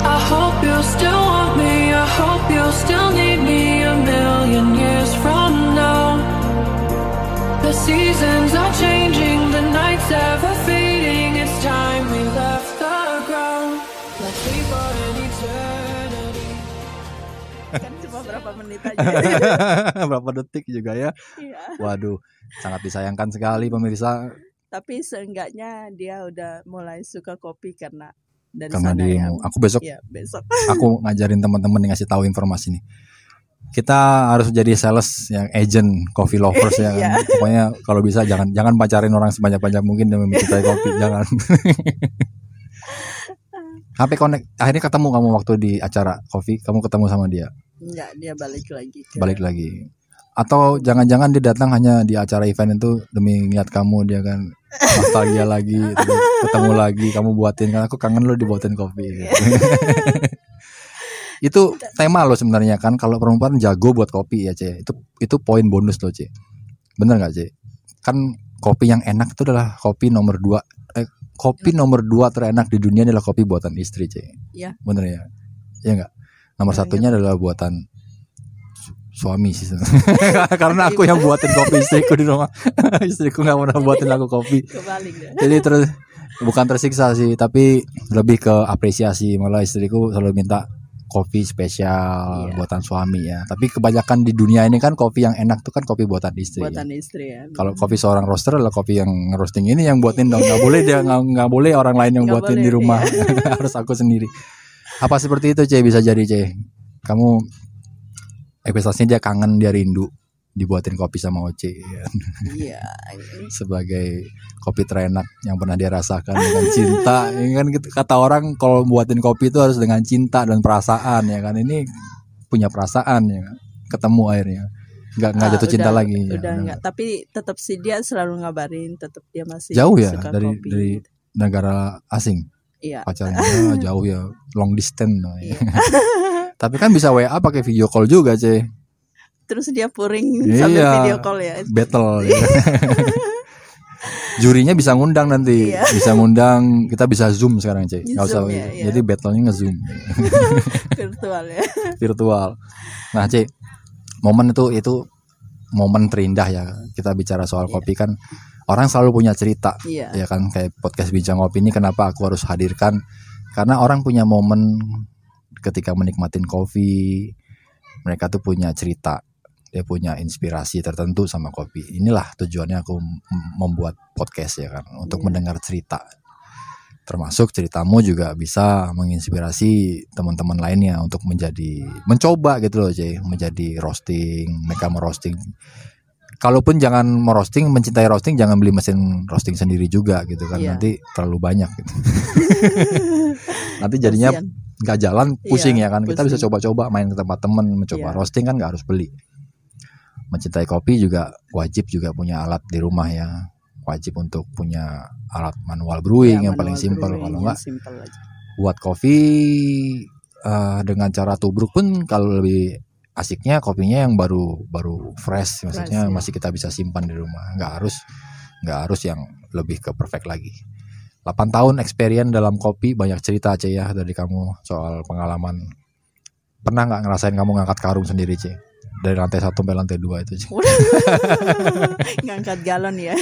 I hope you still want me, I hope you still need me a million years from now. The seasons are changing, the nights ever fading, it's time we left the ground. Let's leave for an eternity. Kan cuma berapa menit aja. Berapa detik juga ya. Waduh, sangat disayangkan sekali pemirsa. Tapi seenggaknya dia udah mulai suka kopi karena aku besok. Aku ngajarin teman-teman yang ngasih tahu informasi nih. Kita harus jadi sales yang agent coffee lovers ya kan. Pokoknya kalau bisa jangan pacarin orang sebanyak-banyak mungkin demi mencintai kopi, jangan. Sampai connect, akhirnya ketemu kamu waktu di acara kopi, kamu ketemu sama dia. Enggak, dia balik lagi. Balik lagi. Atau jangan-jangan dia datang hanya di acara event itu demi ngeliat kamu, dia kan nostalgia lagi, ketemu lagi, kamu buatin kan, aku kangen lo dibuatin kopi. Gitu. Itu tema lo sebenarnya kan, kalau perempuan jago buat kopi ya Ce, itu poin bonus lo Ce. Bener nggak Ce? Kan kopi yang enak itu adalah kopi nomor dua terenak di dunia adalah kopi buatan istri Ce. Iya. Bener ya? Iya nggak? Nomor satunya adalah buatan suami sih. Karena aku yang buatin kopi istriku di rumah. Istriku gak pernah buatin aku kopi. Jadi bukan tersiksa sih, tapi lebih ke apresiasi. Malah istriku selalu minta kopi spesial buatan suami ya. Tapi kebanyakan di dunia ini kan kopi yang enak tuh kan kopi buatan istri. Buatan istri ya. Kalau kopi seorang roaster adalah kopi yang roasting ini yang buatin dong. Gak boleh dia gak boleh orang lain yang buatin di rumah. Harus aku sendiri. Apa seperti itu Ce, bisa jadi Ce? Kamu ekspektasinya dia kangen, dia rindu dibuatin kopi sama Oce. Iya. Sebagai kopi terenak yang pernah dia rasakan dengan cinta. Ya kan kata orang kalau buatin kopi itu harus dengan cinta dan perasaan ya kan. Ini punya perasaan ya. Ketemu akhirnya. Enggak jatuh cinta lagi. Udah ya, enggak, tapi tetap sih dia selalu ngabarin, tetap dia masih jauh ya dari negara asing. Iya. Pacarnya jauh ya, long distance. Iya. Tapi kan bisa WA pakai video call juga Ce. Terus dia puring sambil video call ya. Battle ya. Jurinya bisa ngundang nanti. Bisa ngundang. Kita bisa zoom sekarang Ce. Nggak usah, jadi battle-nya nge-zoom. Virtual ya. Virtual. Nah Ce, momen itu momen terindah ya. Kita bicara soal kopi kan orang selalu punya cerita. Ya kan, kayak podcast Bincang Ngopi ini kenapa aku harus hadirkan, karena orang punya momen ketika menikmatin kopi, mereka tuh punya cerita, dia punya inspirasi tertentu sama kopi. Inilah tujuannya aku membuat podcast ya kan, untuk mendengar cerita. Termasuk ceritamu juga bisa menginspirasi teman-teman lainnya untuk mencoba gitu loh Jay, menjadi roasting, mereka merosting. Kalaupun jangan merosting, mencintai roasting, jangan beli mesin roasting sendiri juga gitu kan, nanti terlalu banyak gitu. Nanti jadinya nggak jalan, pusing ya kan. Kita bisa coba-coba main ke tempat temen, mencoba roasting kan nggak harus beli. mencintai kopi juga wajib juga punya alat di rumah ya. Wajib untuk punya alat manual brewing ya, yang paling simple. Kalau enggak buat kopi dengan cara tubruk pun kalau lebih asiknya kopinya yang baru fresh, maksudnya fresh, ya, masih kita bisa simpan di rumah. Enggak harus yang lebih ke perfect lagi. 8 tahun experience dalam kopi, banyak cerita Ceh ya dari kamu soal pengalaman. Pernah gak ngerasain kamu ngangkat karung sendiri Ceh? Dari lantai 1 sampai lantai 2 itu Ceh. Ngangkat galon ya.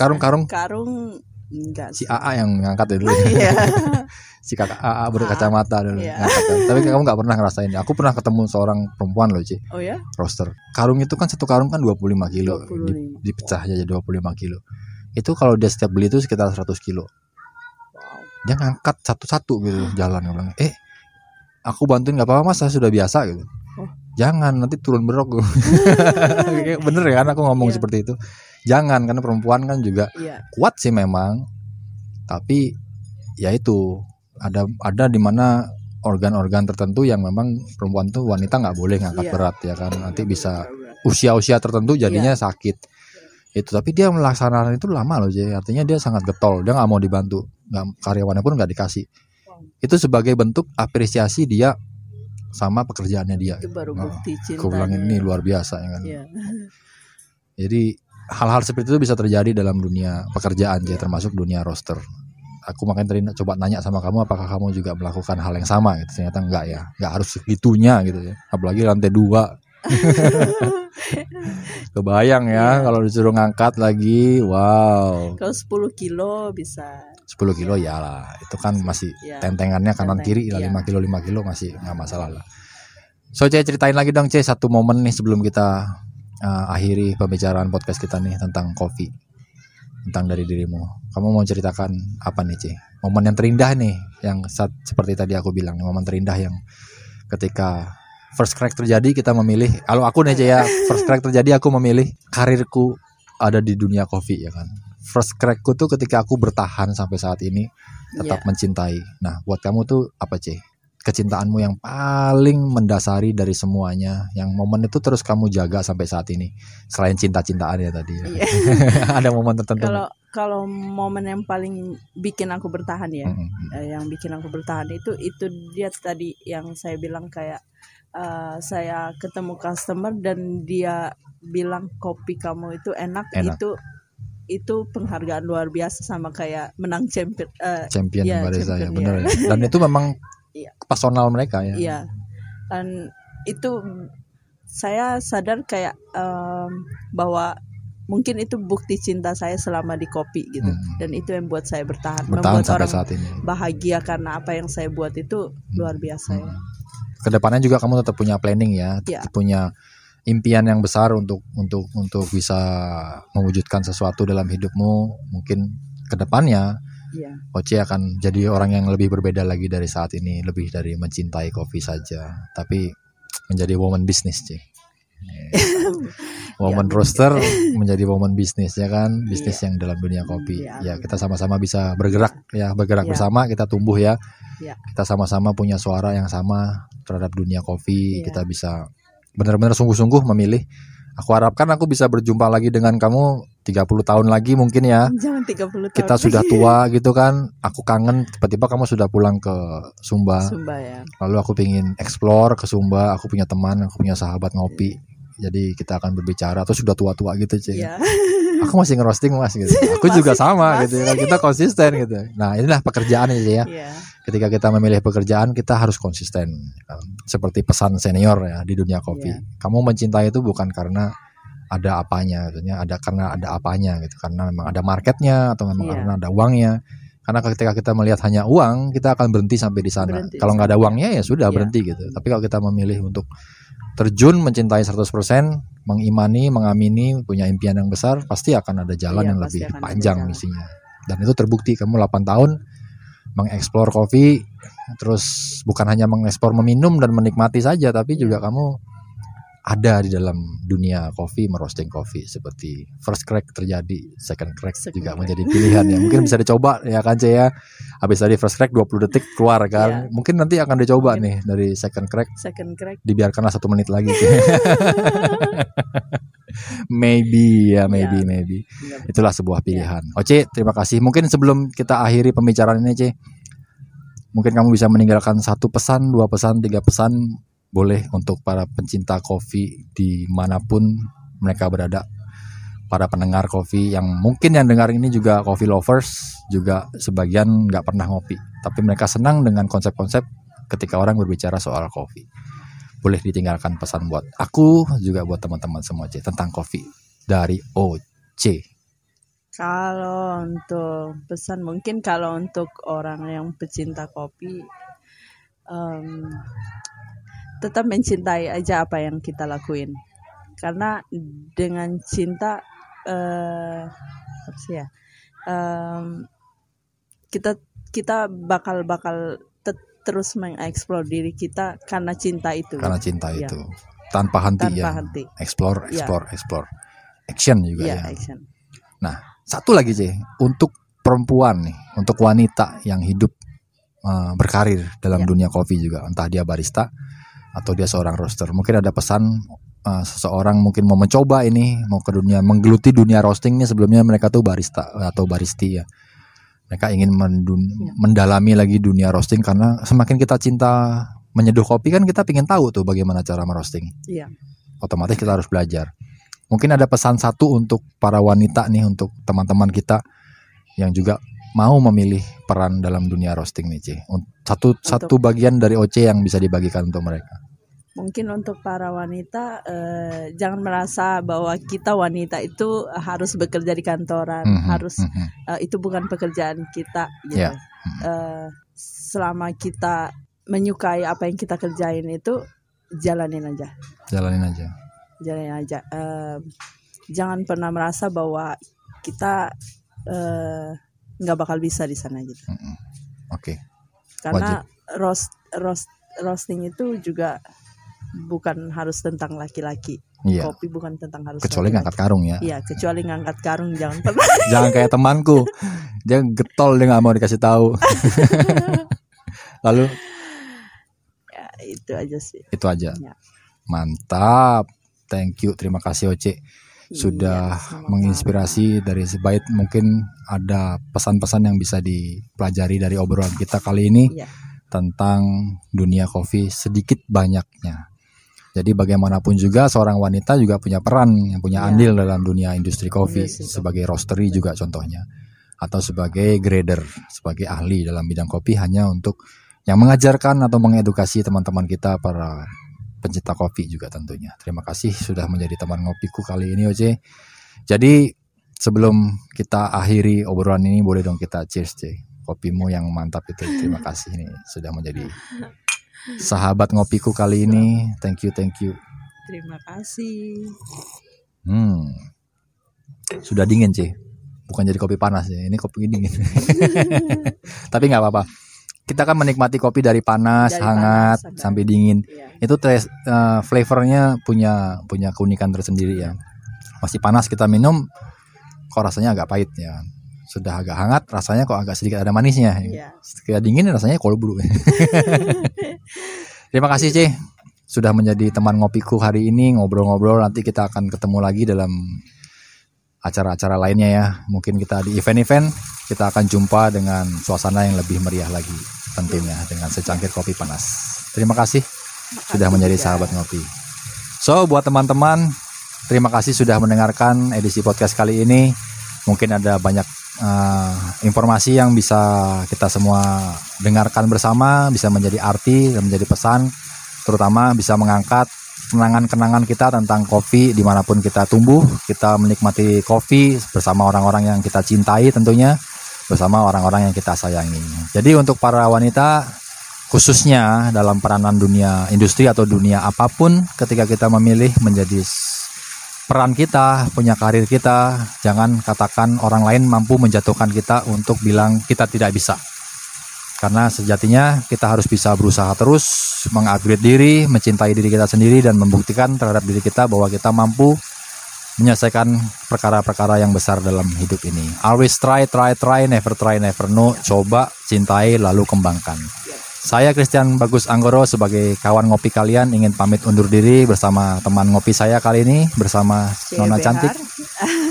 Karung-karung? Karung enggak. Si AA yang ngangkat dulu. Iya. Si kakak AA berkacamata dulu. Iya. Tapi kamu gak pernah ngerasain. Aku pernah ketemu seorang perempuan loh Ceh. Oh ya? Roaster. Karung itu kan, satu karung kan 25 kilo. 25. Dipecah aja jadi 25 kilo. Itu kalau dia setiap beli itu sekitar 100 kilo. Dia ngangkat satu-satu gitu jalan. Dia bilang, aku bantuin gak apa-apa mas, saya sudah biasa gitu. Oh. Jangan, nanti turun berok. Bener ya kan aku ngomong seperti itu. Jangan, karena perempuan kan juga kuat sih memang. Tapi ya itu, ada di mana organ-organ tertentu yang memang perempuan tuh, wanita gak boleh ngangkat berat ya kan. Nanti bisa usia-usia tertentu jadinya sakit. Itu tapi dia melaksanakan itu lama loh Jay. Artinya dia sangat getol, dia nggak mau dibantu, karyawannya pun nggak dikasih. Itu sebagai bentuk apresiasi dia sama pekerjaannya dia. Itu baru bukti cinta. Keulangin ini luar biasa ya kan. Yeah. Jadi hal-hal seperti itu bisa terjadi dalam dunia pekerjaan Jay, termasuk dunia roster. Aku makanya coba nanya sama kamu, apakah kamu juga melakukan hal yang sama gitu? Ternyata enggak ya, nggak harus segitunya gitu ya. Apalagi lantai 2. Kebayang ya kalau disuruh ngangkat lagi. Wow. Kalau 10 kilo bisa. 10 kilo ya lah. Itu kan masih tentengannya kanan kiri lah, 5 kilo masih gak masalah lah. So Ceh, ceritain lagi dong Ceh satu momen nih sebelum kita akhiri pembicaraan podcast kita nih tentang kopi. Tentang dari dirimu, kamu mau ceritakan apa nih Ceh? Momen yang terindah nih, yang seperti tadi aku bilang, momen terindah yang ketika first crack terjadi, kita memilih. Kalau aku nih Ceh ya, first crack terjadi aku memilih karirku ada di dunia kopi ya kan. First crackku tuh ketika aku bertahan sampai saat ini tetap mencintai. Nah, buat kamu tuh apa Ceh? Kecintaanmu yang paling mendasari dari semuanya, yang momen itu terus kamu jaga sampai saat ini. Selain cinta-cintaan ya tadi. Ya. Ada momen tertentu. Kalau momen yang paling bikin aku bertahan ya, yang bikin aku bertahan itu dia tadi yang saya bilang kayak. Saya ketemu customer dan dia bilang kopi kamu itu enak. Itu penghargaan luar biasa, sama kayak menang champion barista ya, benar ya. Dan itu memang personal mereka ya. Iya. Dan itu saya sadar kayak bahwa mungkin itu bukti cinta saya selama di kopi gitu. Dan itu yang buat saya bertahan membuat orang saat ini bahagia karena apa yang saya buat itu luar biasa ya. Kedepannya juga kamu tetap punya planning ya, punya impian yang besar untuk bisa mewujudkan sesuatu dalam hidupmu. Mungkin kedepannya Oce akan jadi orang yang lebih berbeda lagi dari saat ini, lebih dari mencintai kopi saja, tapi menjadi woman business Ceh. Woman roaster menjadi woman business ya kan, bisnis yang dalam dunia kopi. Ya kita sama-sama bisa bergerak bersama, kita tumbuh ya. Kita sama-sama punya suara yang sama terhadap dunia kopi. Kita bisa benar-benar sungguh-sungguh memilih. Aku harapkan aku bisa berjumpa lagi dengan kamu 30 tahun lagi mungkin ya. Jangan 30 tahun. Kita sudah tua gitu kan. Aku kangen, tiba-tiba kamu sudah pulang ke Sumba ya. Lalu aku pengen explore ke Sumba. Aku punya teman, aku punya sahabat ngopi. Jadi kita akan berbicara. Atau sudah tua-tua gitu Ceh. Yeah. Aku masih ngerosting mas gitu. Aku juga sama gitu. Kita konsisten gitu. Nah inilah pekerjaan ya. Ketika kita memilih pekerjaan, kita harus konsisten. Seperti pesan senior ya di dunia kopi. Kamu mencintai itu bukan karena ada apanya gitu. Karena ada apanya gitu. Karena memang ada marketnya atau memang karena ada uangnya. Karena ketika kita melihat hanya uang, kita akan berhenti sampai di sana. Kalau nggak ada uangnya ya sudah berhenti gitu. Tapi kalau kita memilih untuk terjun mencintai 100%, mengimani, mengamini, punya impian yang besar, pasti akan ada jalan yang lebih panjang misinya. Dan itu terbukti, kamu 8 tahun mengeksplor kopi, terus bukan hanya mengeksplor meminum dan menikmati saja, tapi juga kamu ada di dalam dunia kopi, merosting kopi, seperti first crack terjadi, second crack juga menjadi pilihan ya. Mungkin bisa dicoba ya kan Ce ya. Habis tadi first crack 20 detik keluar kan. Yeah. Mungkin nanti akan dicoba nih dari second crack. Dibiarkanlah 1 menit lagi. maybe. Yeah. Itulah sebuah pilihan. Yeah. Oce, terima kasih. Mungkin sebelum kita akhiri pembicaraan ini Ce, mungkin kamu bisa meninggalkan 1 pesan, 2 pesan, 3 pesan. Boleh untuk para pencinta kopi dimanapun mereka berada, para pendengar kopi yang mungkin yang dengar ini juga kopi lovers, juga sebagian gak pernah ngopi, tapi mereka senang dengan konsep-konsep ketika orang berbicara soal kopi. Boleh ditinggalkan pesan buat aku, juga buat teman-teman semua C, tentang kopi dari Oce. Kalau untuk pesan, mungkin kalau untuk orang yang pecinta kopi, tetap mencintai aja apa yang kita lakuin, karena dengan cinta kita bakal terus mengeksplor diri kita karena cinta itu. Karena cinta ya. Itu tanpa henti. Explore. Action juga ya. Action. Nah, satu lagi sih untuk perempuan nih, untuk wanita yang hidup berkarir dalam dunia kopi juga, entah dia barista atau dia seorang roaster. Mungkin ada pesan seseorang mungkin mau mencoba ini, mau ke dunia, menggeluti dunia roasting ini. Sebelumnya mereka tuh barista atau baristi ya. Mereka ingin mendalami lagi dunia roasting, karena semakin kita cinta menyeduh kopi kan kita pingin tahu tuh bagaimana cara merosting. Iya. Otomatis kita harus belajar. Mungkin ada pesan satu untuk para wanita nih, untuk teman-teman kita yang juga mau memilih peran dalam dunia roasting nih Ce. Satu bagian dari Oce yang bisa dibagikan untuk mereka. Mungkin untuk para wanita, jangan merasa bahwa kita wanita itu harus bekerja di kantoran, itu bukan pekerjaan kita gitu. Yeah. Selama kita menyukai apa yang kita kerjain itu, jalanin aja. Jangan pernah merasa bahwa kita nggak bakal bisa di sana gitu. Oke. Karena roasting itu juga bukan harus tentang laki-laki. Iya. Kopi bukan tentang harus kecuali laki-laki. Ngangkat karung ya. Iya, kecuali ngangkat karung jangan pernah. Jangan kayak temanku. Dia getol, dia nggak mau dikasih tahu. Lalu? Ya, itu aja sih. Itu aja. Ya. Mantap. Thank you. Terima kasih Oce. Sudah menginspirasi dari sebaik mungkin. Ada pesan-pesan yang bisa dipelajari dari obrolan kita kali ini tentang dunia kopi sedikit banyaknya. Jadi bagaimanapun juga seorang wanita juga punya peran, yang punya andil dalam dunia industri kopi, sebagai roastery juga contohnya, atau sebagai grader, sebagai ahli dalam bidang kopi, hanya untuk yang mengajarkan atau mengedukasi teman-teman kita para pencinta kopi juga tentunya. Terima kasih sudah menjadi teman ngopiku kali ini Oce. Jadi sebelum kita akhiri obrolan ini, boleh dong kita cheers Ce. Kopimu yang mantap itu. Terima kasih nih sudah menjadi sahabat ngopiku kali ini. Thank you. Terima kasih. Sudah dingin Ce. Bukan jadi kopi panas ya. Ini kopi dingin. Tapi gak apa-apa. Kita kan menikmati kopi dari panas, hangat, sampai dingin. Iya. Itu flavornya punya keunikan tersendiri ya. Masih panas kita minum, kok rasanya agak pahit ya. Sudah agak hangat, rasanya kok agak sedikit ada manisnya. Iya. Ketika dingin rasanya cold brew. Terima kasih Cih, sudah menjadi teman ngopiku hari ini, ngobrol-ngobrol. Nanti kita akan ketemu lagi dalam acara-acara lainnya ya. Mungkin kita di event-event, kita akan jumpa dengan suasana yang lebih meriah lagi. Tentunya dengan secangkir kopi panas. Terima kasih sudah menjadi sahabat ngopi. So buat teman-teman, terima kasih sudah mendengarkan edisi podcast kali ini. Mungkin ada banyak informasi yang bisa kita semua dengarkan bersama, bisa menjadi arti dan menjadi pesan, terutama bisa mengangkat kenangan-kenangan kita tentang kopi dimanapun kita tumbuh. Kita menikmati kopi bersama orang-orang yang kita cintai tentunya, bersama orang-orang yang kita sayangi. Jadi untuk para wanita khususnya dalam peranan dunia industri atau dunia apapun, ketika kita memilih menjadi peran kita, punya karir kita, jangan katakan orang lain mampu menjatuhkan kita untuk bilang kita tidak bisa. Karena sejatinya kita harus bisa berusaha terus meng-upgrade diri, mencintai diri kita sendiri, dan membuktikan terhadap diri kita bahwa kita mampu menyelesaikan perkara-perkara yang besar dalam hidup ini. Always try, never try, never no. Coba, cintai, lalu kembangkan. Saya Christian Bagus Anggoro sebagai kawan ngopi kalian ingin pamit undur diri bersama teman ngopi saya kali ini, bersama Nona Cantik.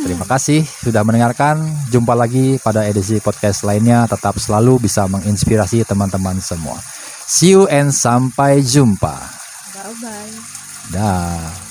Terima kasih sudah mendengarkan. Jumpa lagi pada edisi podcast lainnya. Tetap selalu bisa menginspirasi teman-teman semua. See you and sampai jumpa. Bye-bye. Dah.